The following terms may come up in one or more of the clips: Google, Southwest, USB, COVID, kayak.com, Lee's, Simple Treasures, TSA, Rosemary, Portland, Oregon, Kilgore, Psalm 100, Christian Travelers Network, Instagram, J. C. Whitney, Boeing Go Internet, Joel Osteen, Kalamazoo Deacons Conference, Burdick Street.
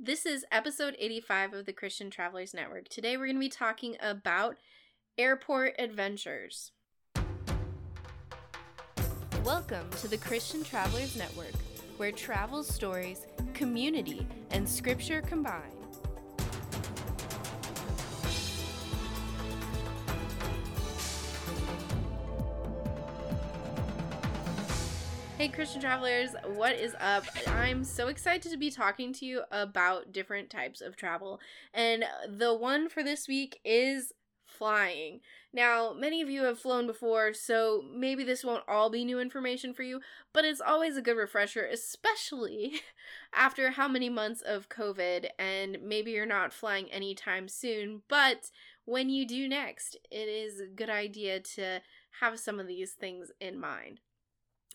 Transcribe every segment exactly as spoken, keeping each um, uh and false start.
This is episode eighty-five of the Christian Travelers Network. Today we're going to be talking about airport adventures. Welcome to the Christian Travelers Network, where travel stories, community, and scripture combine. Hey Christian Travelers, what is up? I'm so excited to be talking to you about different types of travel, and the one for this week is flying. Now, many of you have flown before, so maybe this won't all be new information for you, but it's always a good refresher, especially after how many months of COVID, and maybe you're not flying anytime soon, but when you do next, it is a good idea to have some of these things in mind.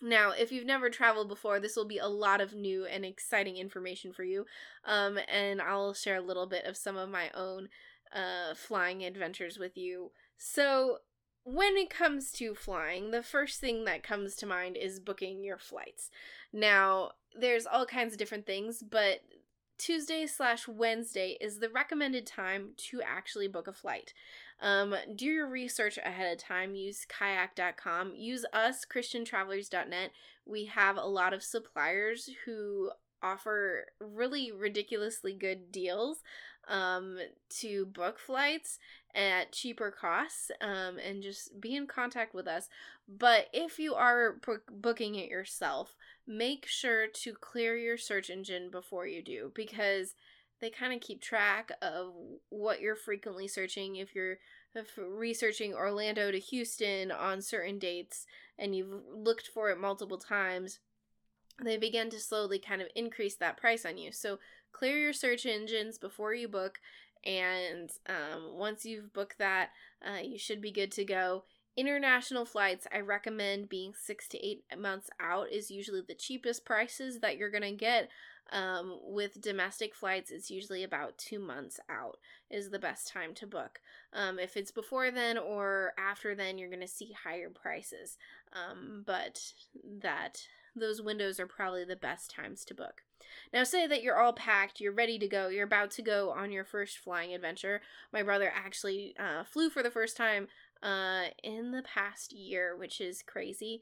Now, if you've never traveled before, this will be a lot of new and exciting information for you, um, and I'll share a little bit of some of my own uh, flying adventures with you. So, when it comes to flying, the first thing that comes to mind is booking your flights. Now, there's all kinds of different things, but Tuesday slash Wednesday is the recommended time to actually book a flight. Um, do your research ahead of time. Use kayak dot com. Use us, christian travelers dot net. We have a lot of suppliers who offer really ridiculously good deals um, to book flights at cheaper costs, um, and just be in contact with us. But if you are b- booking it yourself, make sure to clear your search engine before you do, because they kind of keep track of what you're frequently searching. If you're if researching Orlando to Houston on certain dates and you've looked for it multiple times, they begin to slowly kind of increase that price on you. So clear your search engines before you book, and um, once you've booked that, uh, you should be good to go. International flights, I recommend being six to eight months out is usually the cheapest prices that you're going to get. Um, with domestic flights, it's usually about two months out is the best time to book. Um, if it's before then or after then, you're going to see higher prices. Um, but that those windows are probably the best times to book. Now, say that you're all packed, you're ready to go, you're about to go on your first flying adventure. My brother actually uh, flew for the first time uh, in the past year, which is crazy.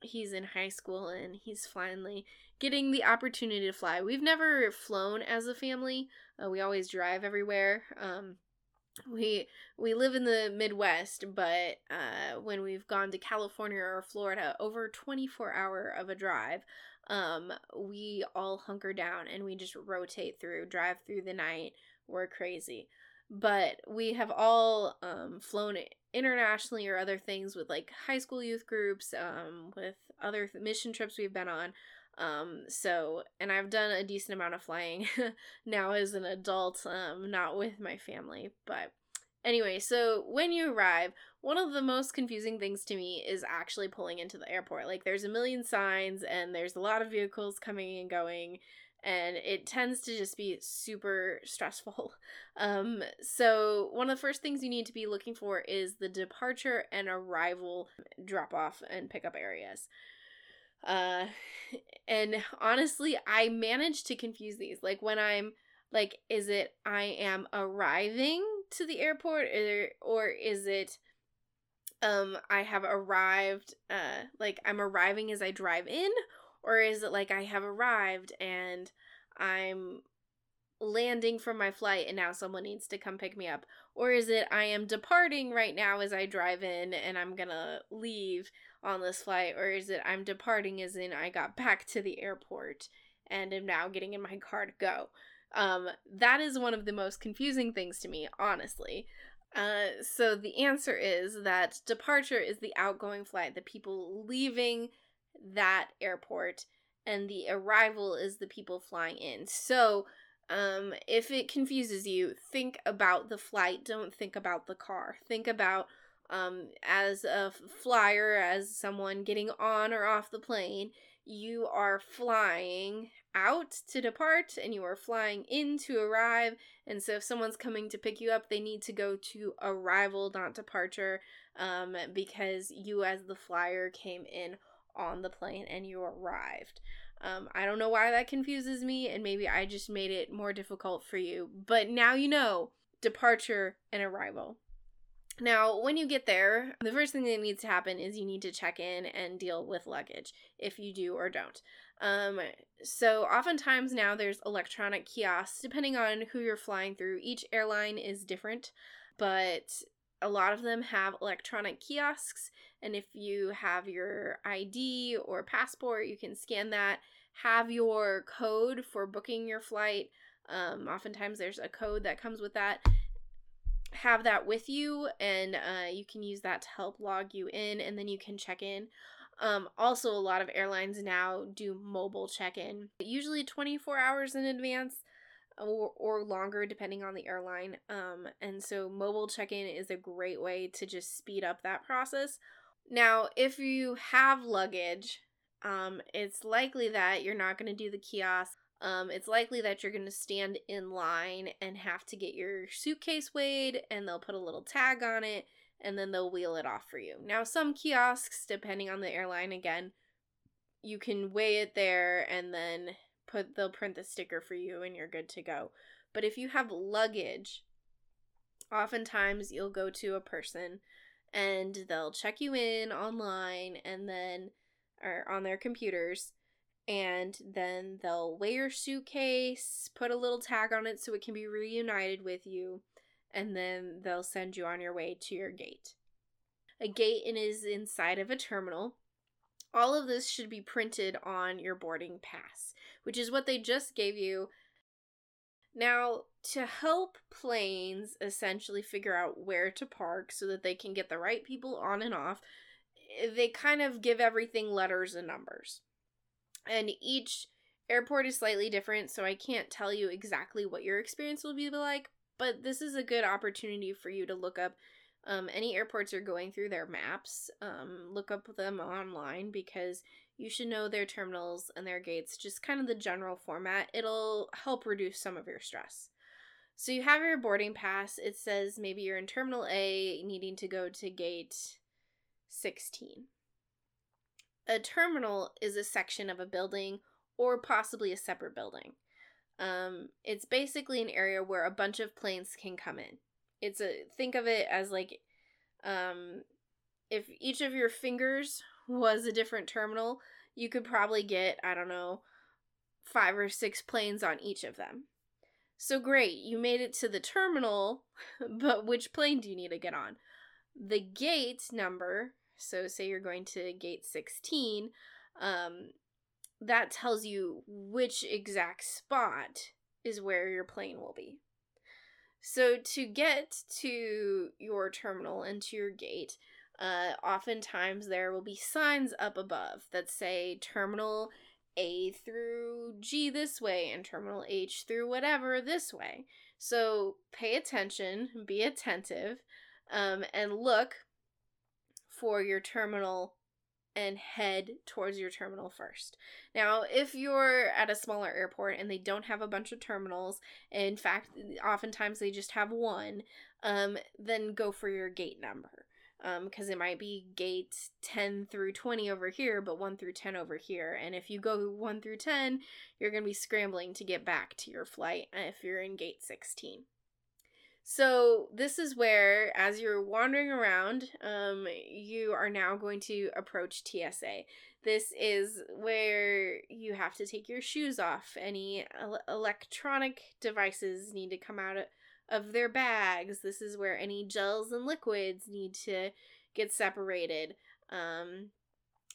He's in high school and he's finally getting the opportunity to fly. We've never flown as a family. Uh, we always drive everywhere. Um, we we live in the Midwest, but uh, when we've gone to California or Florida, over twenty-four hour of a drive, um, we all hunker down and we just rotate through, drive through the night. We're crazy. But we have all um, flown internationally or other things with like high school youth groups, um, with other th- mission trips we've been on. Um, so, and I've done a decent amount of flying now as an adult, um, not with my family, but anyway, so when you arrive, one of the most confusing things to me is actually pulling into the airport. Like, there's a million signs and there's a lot of vehicles coming and going, and it tends to just be super stressful. Um, so one of the first things you need to be looking for is the departure and arrival drop-off and pickup areas. Uh, and honestly, I manage to confuse these. Like, when I'm like, is it I am arriving to the airport, or, or is it um I have arrived, uh like I'm arriving as I drive in? Or is it like I have arrived and I'm landing from my flight and now someone needs to come pick me up? Or is it I am departing right now as I drive in and I'm gonna leave on this flight? Or is it I'm departing as in I got back to the airport and am now getting in my car to go? Um, that is one of the most confusing things to me, honestly. Uh, so the answer is that departure is the outgoing flight, the people leaving that airport, and the arrival is the people flying in. So, um, if it confuses you, think about the flight. Don't think about the car. Think about, um, as a flyer, as someone getting on or off the plane, you are flying out to depart and you are flying in to arrive. And so if someone's coming to pick you up, they need to go to arrival, not departure, um, because you as the flyer came in on the plane and you arrived. Um, I don't know why that confuses me, and maybe I just made it more difficult for you. But now you know, departure and arrival. Now, when you get there, the first thing that needs to happen is you need to check in and deal with luggage, if you do or don't. Um, so oftentimes now there's electronic kiosks, depending on who you're flying through. Each airline is different, but a lot of them have electronic kiosks, and if you have your I D or passport, you can scan that, have your code for booking your flight. Um, oftentimes there's a code that comes with that. Have that with you, and uh, you can use that to help log you in, and then you can check in. Um, also, a lot of airlines now do mobile check-in, usually twenty-four hours in advance or, or longer, depending on the airline. Um, and so mobile check-in is a great way to just speed up that process. Now, if you have luggage, um, it's likely that you're not going to do the kiosk. Um, it's likely that you're going to stand in line and have to get your suitcase weighed, and they'll put a little tag on it, and then they'll wheel it off for you. Now, some kiosks, depending on the airline, again, you can weigh it there, and then put they'll print the sticker for you, and you're good to go. But if you have luggage, oftentimes you'll go to a person, and they'll check you in online, and then, or on their computers, and then they'll weigh your suitcase, put a little tag on it so it can be reunited with you, and then they'll send you on your way to your gate. A gate is inside of a terminal. All of this should be printed on your boarding pass, which is what they just gave you. Now, to help planes essentially figure out where to park so that they can get the right people on and off, they kind of give everything letters and numbers. And each airport is slightly different, so I can't tell you exactly what your experience will be like, but this is a good opportunity for you to look up um, any airports you're going through, their maps, um, look up them online, because you should know their terminals and their gates, just kind of the general format. It'll help reduce some of your stress. So you have your boarding pass. It says maybe you're in Terminal A, needing to go to gate sixteen. A terminal is a section of a building or possibly a separate building. Um, it's basically an area where a bunch of planes can come in. It's a think of it as like um, if each of your fingers was a different terminal, you could probably get, I don't know, five or six planes on each of them. So great, you made it to the terminal, but which plane do you need to get on? The gate number. So say you're going to gate sixteen, um, that tells you which exact spot is where your plane will be. So to get to your terminal and to your gate, uh, oftentimes there will be signs up above that say terminal A through G this way and terminal H through whatever this way. So pay attention, be attentive, um, and look for your terminal and head towards your terminal first. Now, if you're at a smaller airport and they don't have a bunch of terminals, in fact, oftentimes they just have one, um, then go for your gate number. Um, because it might be gate ten through twenty over here, but one through ten over here. And if you go one through ten, you're going to be scrambling to get back to your flight if you're in gate sixteen. So this is where, as you're wandering around, um, you are now going to approach T S A. This is where you have to take your shoes off. Any el- electronic devices need to come out of their bags. This is where any gels and liquids need to get separated. Um,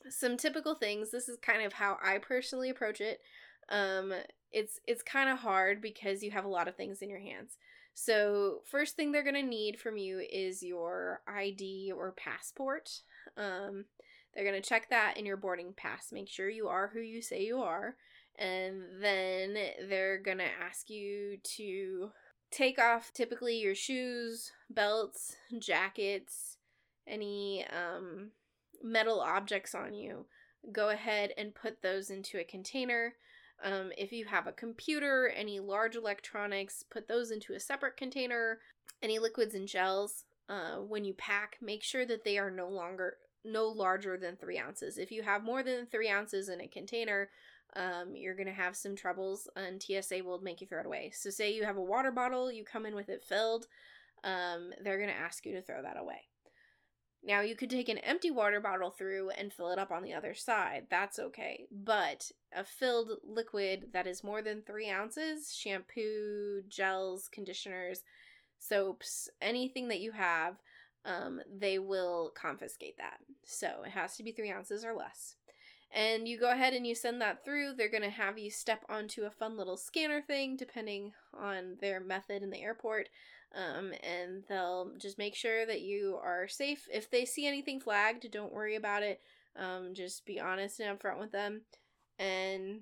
some typical things. This is kind of how I personally approach it. Um, it's it's kind of hard because you have a lot of things in your hands. So first thing they're going to need from you is your I D or passport. Um, they're going to check that in your boarding pass. Make sure you are who you say you are. And then they're going to ask you to take off typically your shoes, belts, jackets, any um, metal objects on you. Go ahead and put those into a container. Um, if you have a computer, any large electronics, put those into a separate container. Any liquids and gels, uh, when you pack, make sure that they are no longer, no larger than three ounces. If you have more than three ounces in a container, um, you're going to have some troubles, and T S A will make you throw it away. So say you have a water bottle, you come in with it filled, um, they're going to ask you to throw that away. Now, you could take an empty water bottle through and fill it up on the other side. That's okay. But a filled liquid that is more than three ounces, shampoo, gels, conditioners, soaps, anything that you have, um, they will confiscate that. So it has to be three ounces or less. And you go ahead and you send that through. They're going to have you step onto a fun little scanner thing, depending on their method in the airport. Um, and they'll just make sure that you are safe. If they see anything flagged, don't worry about it. Um, just be honest and upfront with them. And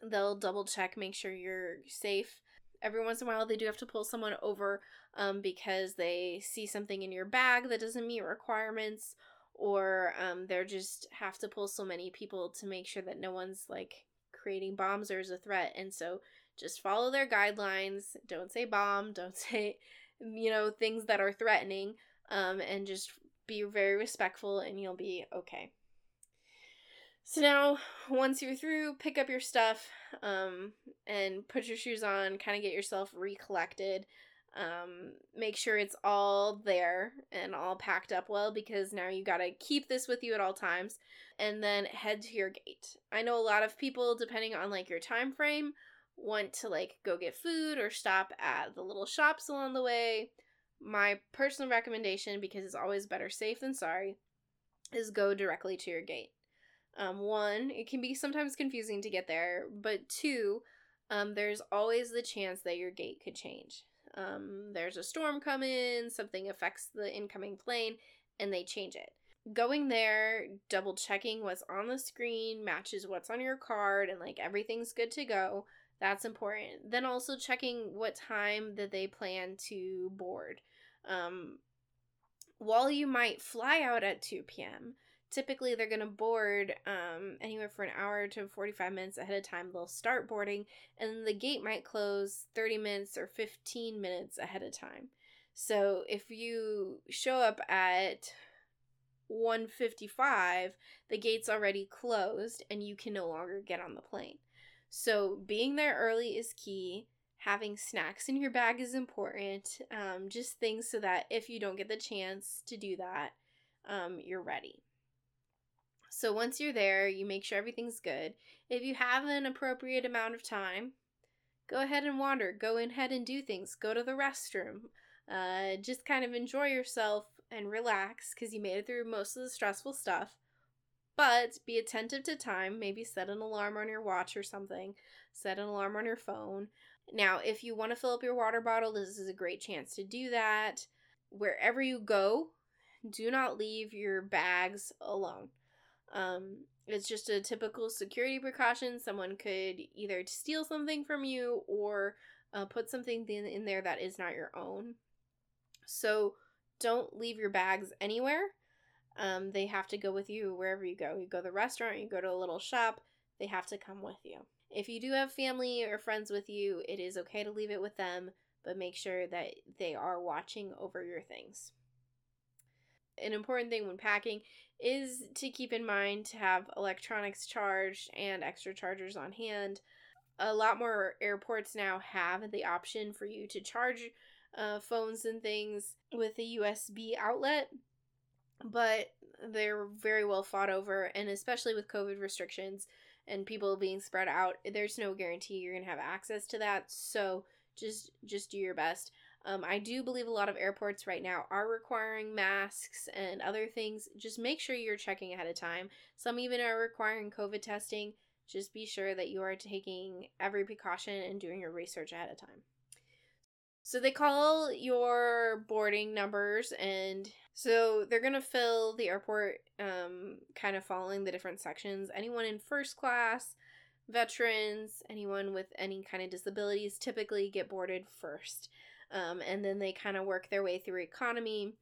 they'll double check, make sure you're safe. Every once in a while, they do have to pull someone over um, because they see something in your bag that doesn't meet requirements, or um, they're just have to pull so many people to make sure that no one's, like, creating bombs or is a threat. And so just follow their guidelines. Don't say bomb. Don't say, you know, things that are threatening. Um, and just be very respectful and you'll be okay. So now, once you're through, pick up your stuff um, and put your shoes on, kind of get yourself recollected. Um, make sure it's all there and all packed up well, because now you gotta keep this with you at all times, and then head to your gate. I know a lot of people, depending on like your time frame, want to like go get food or stop at the little shops along the way. My personal recommendation, because it's always better safe than sorry, is go directly to your gate. Um, one, it can be sometimes confusing to get there, but two, um, there's always the chance that your gate could change. Um, there's a storm coming, something affects the incoming plane, and they change it. Going there, double checking what's on the screen matches what's on your card, and like everything's good to go. That's important. Then also checking what time that they plan to board. Um, while you might fly out at two p.m., typically they're going to board um, anywhere for an hour to forty-five minutes ahead of time. They'll start boarding, and the gate might close thirty minutes or fifteen minutes ahead of time. So if you show up at one fifty-five, the gate's already closed and you can no longer get on the plane. So being there early is key. Having snacks in your bag is important. Um, just things so that if you don't get the chance to do that, um, you're ready. So once you're there, you make sure everything's good. If you have an appropriate amount of time, go ahead and wander. Go ahead and do things. Go to the restroom. Uh, just kind of enjoy yourself and relax, because you made it through most of the stressful stuff. But be attentive to time. Maybe set an alarm on your watch or something. Set an alarm on your phone. Now, if you want to fill up your water bottle, this is a great chance to do that. Wherever you go, do not leave your bags alone. Um, it's just a typical security precaution. Someone could either steal something from you or uh, put something in, in there that is not your own. So don't leave your bags anywhere. Um, they have to go with you wherever you go. You go to the restaurant, you go to a little shop, they have to come with you. If you do have family or friends with you, it is okay to leave it with them, but make sure that they are watching over your things. An important thing when packing is to keep in mind to have electronics charged and extra chargers on hand. A lot more airports now have the option for you to charge uh, phones and things with a U S B outlet, but they're very well fought over, and especially with COVID restrictions and people being spread out, there's no guarantee you're going to have access to that, so just just do your best. Um, I do believe a lot of airports right now are requiring masks and other things. Just make sure you're checking ahead of time. Some even are requiring COVID testing. Just be sure that you are taking every precaution and doing your research ahead of time. So they call your boarding numbers, and so they're going to fill the airport um, kind of following the different sections. Anyone in first class, veterans, anyone with any kind of disabilities typically get boarded first. Um, and then they kind of work their way through economy.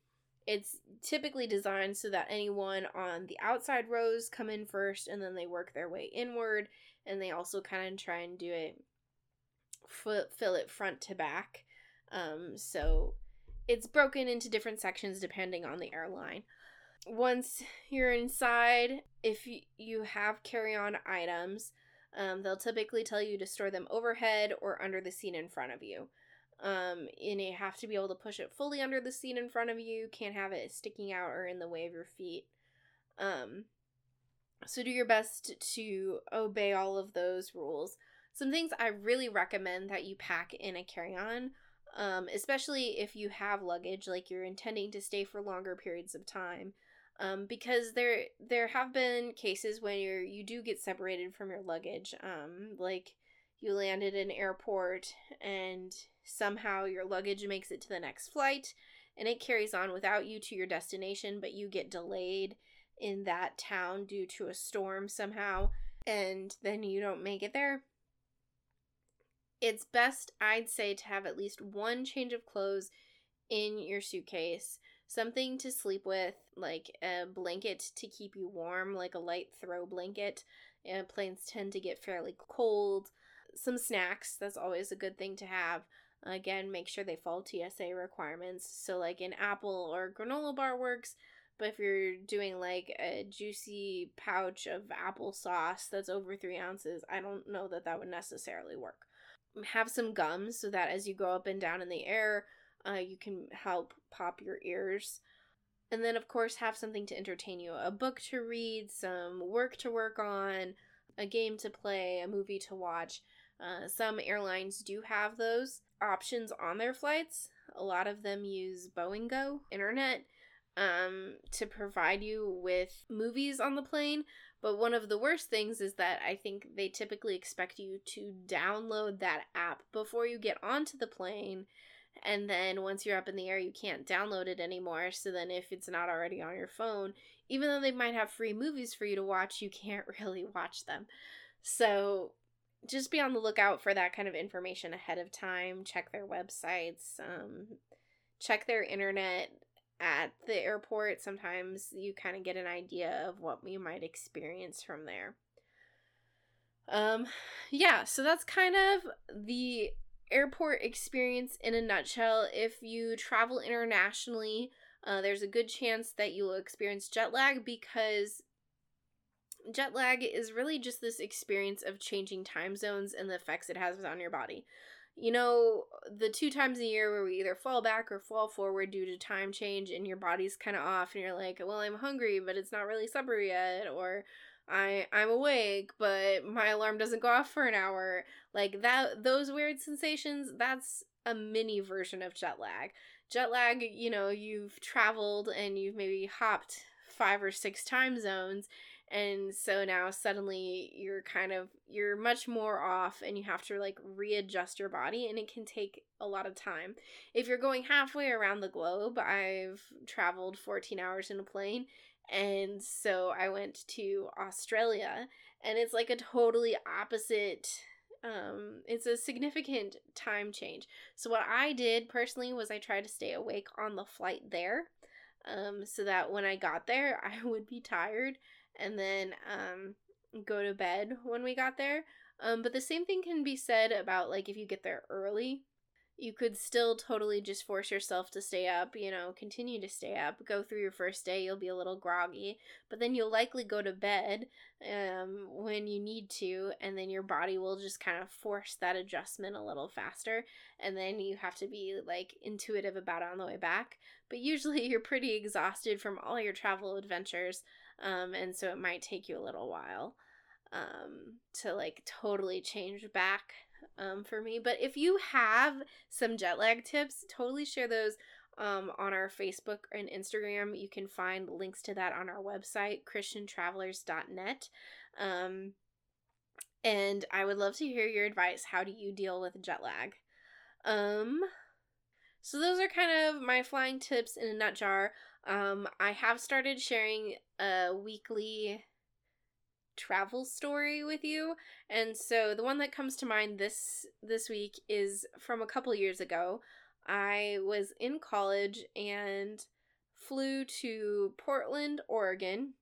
It's typically designed so that anyone on the outside rows come in first, and then they work their way inward, and they also kind of try and do it, fill it front to back. Um, so it's broken into different sections depending on the airline. Once you're inside, if you have carry-on items, Um, they'll typically tell you to store them overhead or under the seat in front of you. Um, and you have to be able to push it fully under the seat in front of you. Can't have it sticking out or in the way of your feet. Um, so do your best to obey all of those rules. Some things I really recommend that you pack in a carry-on, um, especially if you have luggage, like you're intending to stay for longer periods of time. Um, because there there have been cases when you're, you do get separated from your luggage. Um, like you land at an airport and somehow your luggage makes it to the next flight and it carries on without you to your destination, but you get delayed in that town due to a storm somehow and then you don't make it there. It's best, I'd say, to have at least one change of clothes in your suitcase. Something to sleep with, like a blanket to keep you warm, like a light throw blanket. And planes tend to get fairly cold. Some snacks, that's always a good thing to have. Again, make sure they follow T S A requirements. So like an apple or granola bar works, but if you're doing like a juicy pouch of applesauce that's over three ounces, I don't know that that would necessarily work. Have some gums so that as you go up and down in the air, Uh, you can help pop your ears. And then, of course, have something to entertain you. A book to read, some work to work on, a game to play, a movie to watch. Uh, some airlines do have those options on their flights. A lot of them use Boeing Go Internet um, to provide you with movies on the plane. But one of the worst things is that I think they typically expect you to download that app before you get onto the plane. And then once you're up in the air, you can't download it anymore. So then if it's not already on your phone, even though they might have free movies for you to watch, you can't really watch them. So just be on the lookout for that kind of information ahead of time. Check their websites, um, check their internet at the airport. Sometimes you kind of get an idea of what you might experience from there. Um, yeah, so that's kind of the airport experience in a nutshell. If you travel internationally, uh, there's a good chance that you'll experience jet lag because jet lag is really just this experience of changing time zones and the effects it has on your body. You know, the two times a year where we either fall back or fall forward due to time change and your body's kind of off and you're like, well, I'm hungry, but it's not really supper yet, or I, I'm awake, but my alarm doesn't go off for an hour. Like that, those weird sensations, that's a mini version of jet lag. Jet lag, you know, you've traveled and you've maybe hopped five or six time zones. And so now suddenly you're kind of, you're much more off and you have to like readjust your body, and it can take a lot of time. If you're going halfway around the globe, I've traveled fourteen hours in a plane. And so I went to Australia, and it's like a totally opposite, um, it's a significant time change. So what I did personally was I tried to stay awake on the flight there, um, so that when I got there, I would be tired and then um, go to bed when we got there. Um, but the same thing can be said about like if you get there early. You could still totally just force yourself to stay up, you know, continue to stay up, go through your first day, you'll be a little groggy, but then you'll likely go to bed um, when you need to, and then your body will just kind of force that adjustment a little faster, and then you have to be, like, intuitive about it on the way back. But usually you're pretty exhausted from all your travel adventures, um, and so it might take you a little while um, to, like, totally change back. Um, for me, but if you have some jet lag tips, totally share those um, on our Facebook and Instagram. You can find links to that on our website, christian travelers dot net. Um, and I would love to hear your advice. How do you deal with jet lag? Um, so those are kind of my flying tips in a nut jar. Um, I have started sharing a weekly travel story with you, and so the one that comes to mind this this week is from a couple years ago. I was in college and flew to Portland, Oregon.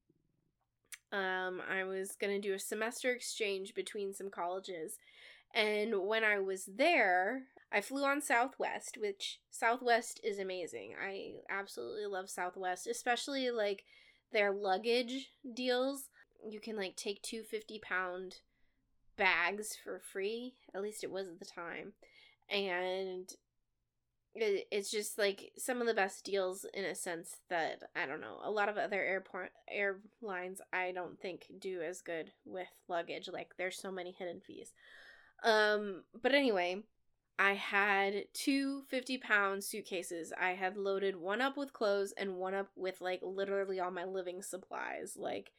Um, I was going to do a semester exchange between some colleges, and when I was there, I flew on Southwest, which Southwest is amazing. I absolutely love Southwest, especially like their luggage deals. You can like take two fifty pound bags for free. At least it was at the time. And it, it's just like some of the best deals in a sense that, I don't know, a lot of other airport airlines I don't think do as good with luggage. Like, there's so many hidden fees. Um, but anyway, I had two fifty-pound suitcases. I had loaded one up with clothes and one up with, like, literally all my living supplies. Like,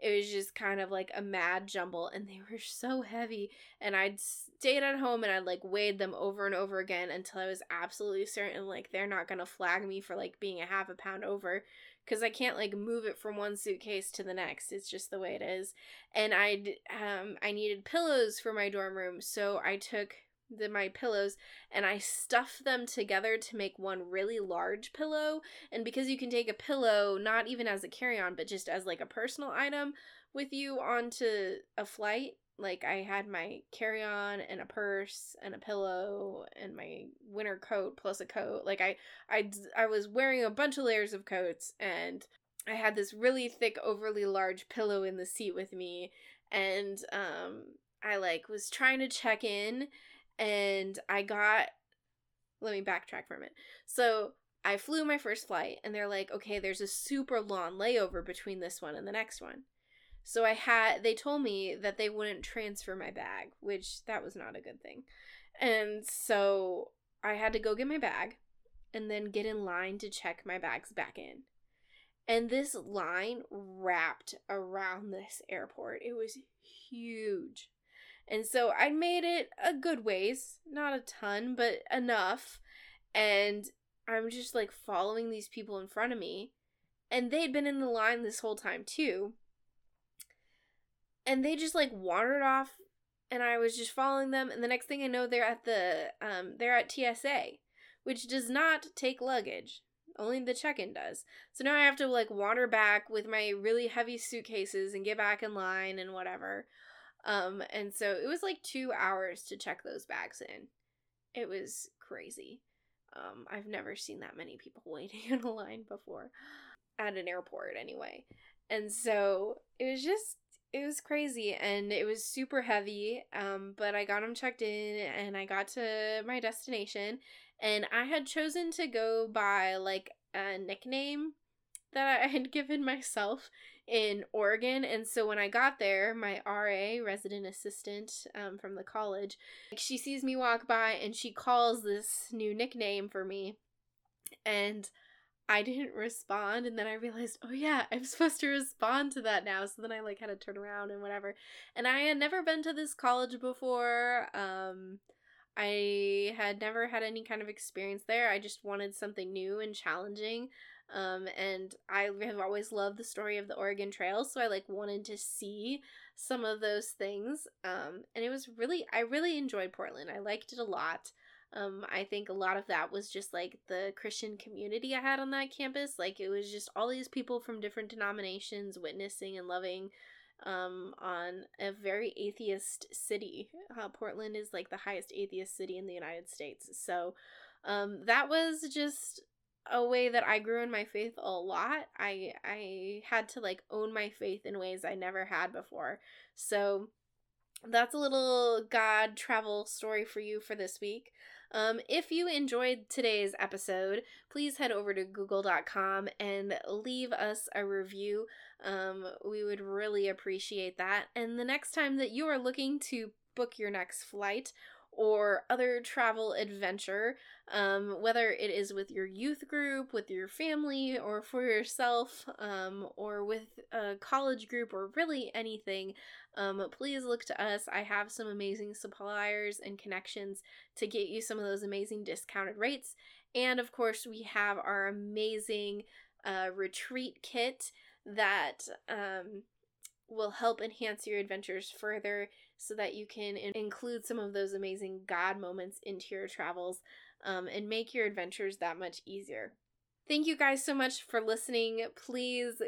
it was just kind of, like, a mad jumble, and they were so heavy, and I'd stayed at home, and I'd, like, weighed them over and over again until I was absolutely certain, like, they're not gonna flag me for, like, being a half a pound over, because I can't, like, move it from one suitcase to the next. It's just the way it is. And I'd, um, I needed pillows for my dorm room, so I took The, my pillows and I stuffed them together to make one really large pillow. And because you can take a pillow not even as a carry-on but just as like a personal item with you onto a flight, like I had my carry-on and a purse and a pillow and my winter coat plus a coat. Like I I, I was wearing a bunch of layers of coats, and I had this really thick, overly large pillow in the seat with me. And um I like was trying to check in. And I got, let me backtrack for a minute. So I flew my first flight, and they're like, okay, there's a super long layover between this one and the next one. So I had, they told me that they wouldn't transfer my bag, which that was not a good thing. And so I had to go get my bag and then get in line to check my bags back in. And this line wrapped around this airport. It was huge. And so I made it a good ways, not a ton, but enough. And I'm just like following these people in front of me. And they'd been in the line this whole time too. And they just like wandered off, and I was just following them. And the next thing I know, they're at the, um, they're at T S A, which does not take luggage. Only the check-in does. So now I have to like wander back with my really heavy suitcases and get back in line and whatever. Um, and so it was like two hours to check those bags in. It was crazy. Um, I've never seen that many people waiting in a line before at an airport anyway. And so it was just, it was crazy, and it was super heavy. Um, but I got them checked in, and I got to my destination, and I had chosen to go by like a nickname that I had given myself in Oregon. And so when I got there, my R A, resident assistant um, from the college, she sees me walk by, and she calls this new nickname for me, and I didn't respond. And then I realized, oh yeah, I'm supposed to respond to that now. So then I like had to turn around and whatever. And I had never been to this college before. Um, I had never had any kind of experience there. I just wanted something new and challenging. Um, and I have always loved the story of the Oregon Trail, so I, like, wanted to see some of those things, um, and it was really, I really enjoyed Portland. I liked it a lot. Um, I think a lot of that was just, like, the Christian community I had on that campus. Like, it was just all these people from different denominations witnessing and loving, um, on a very atheist city. Uh, Portland is, like, the highest atheist city in the United States, so, um, that was just a way that I grew in my faith a lot. I I had to like own my faith in ways I never had before. So that's a little God travel story for you for this week. Um, if you enjoyed today's episode, please head over to google dot com and leave us a review. Um, we would really appreciate that. And the next time that you are looking to book your next flight or other travel adventure, um, whether it is with your youth group, with your family, or for yourself, um, or with a college group, or really anything, um, please look to us. I have some amazing suppliers and connections to get you some of those amazing discounted rates. And of course, we have our amazing uh, retreat kit that um, will help enhance your adventures further, so that you can in- include some of those amazing God moments into your travels, um, and make your adventures that much easier. Thank you guys so much for listening. Please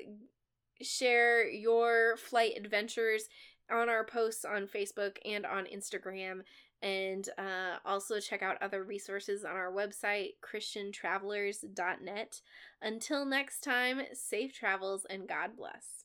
share your flight adventures on our posts on Facebook and on Instagram, and uh, also check out other resources on our website, christian travelers dot net. Until next time, safe travels and God bless.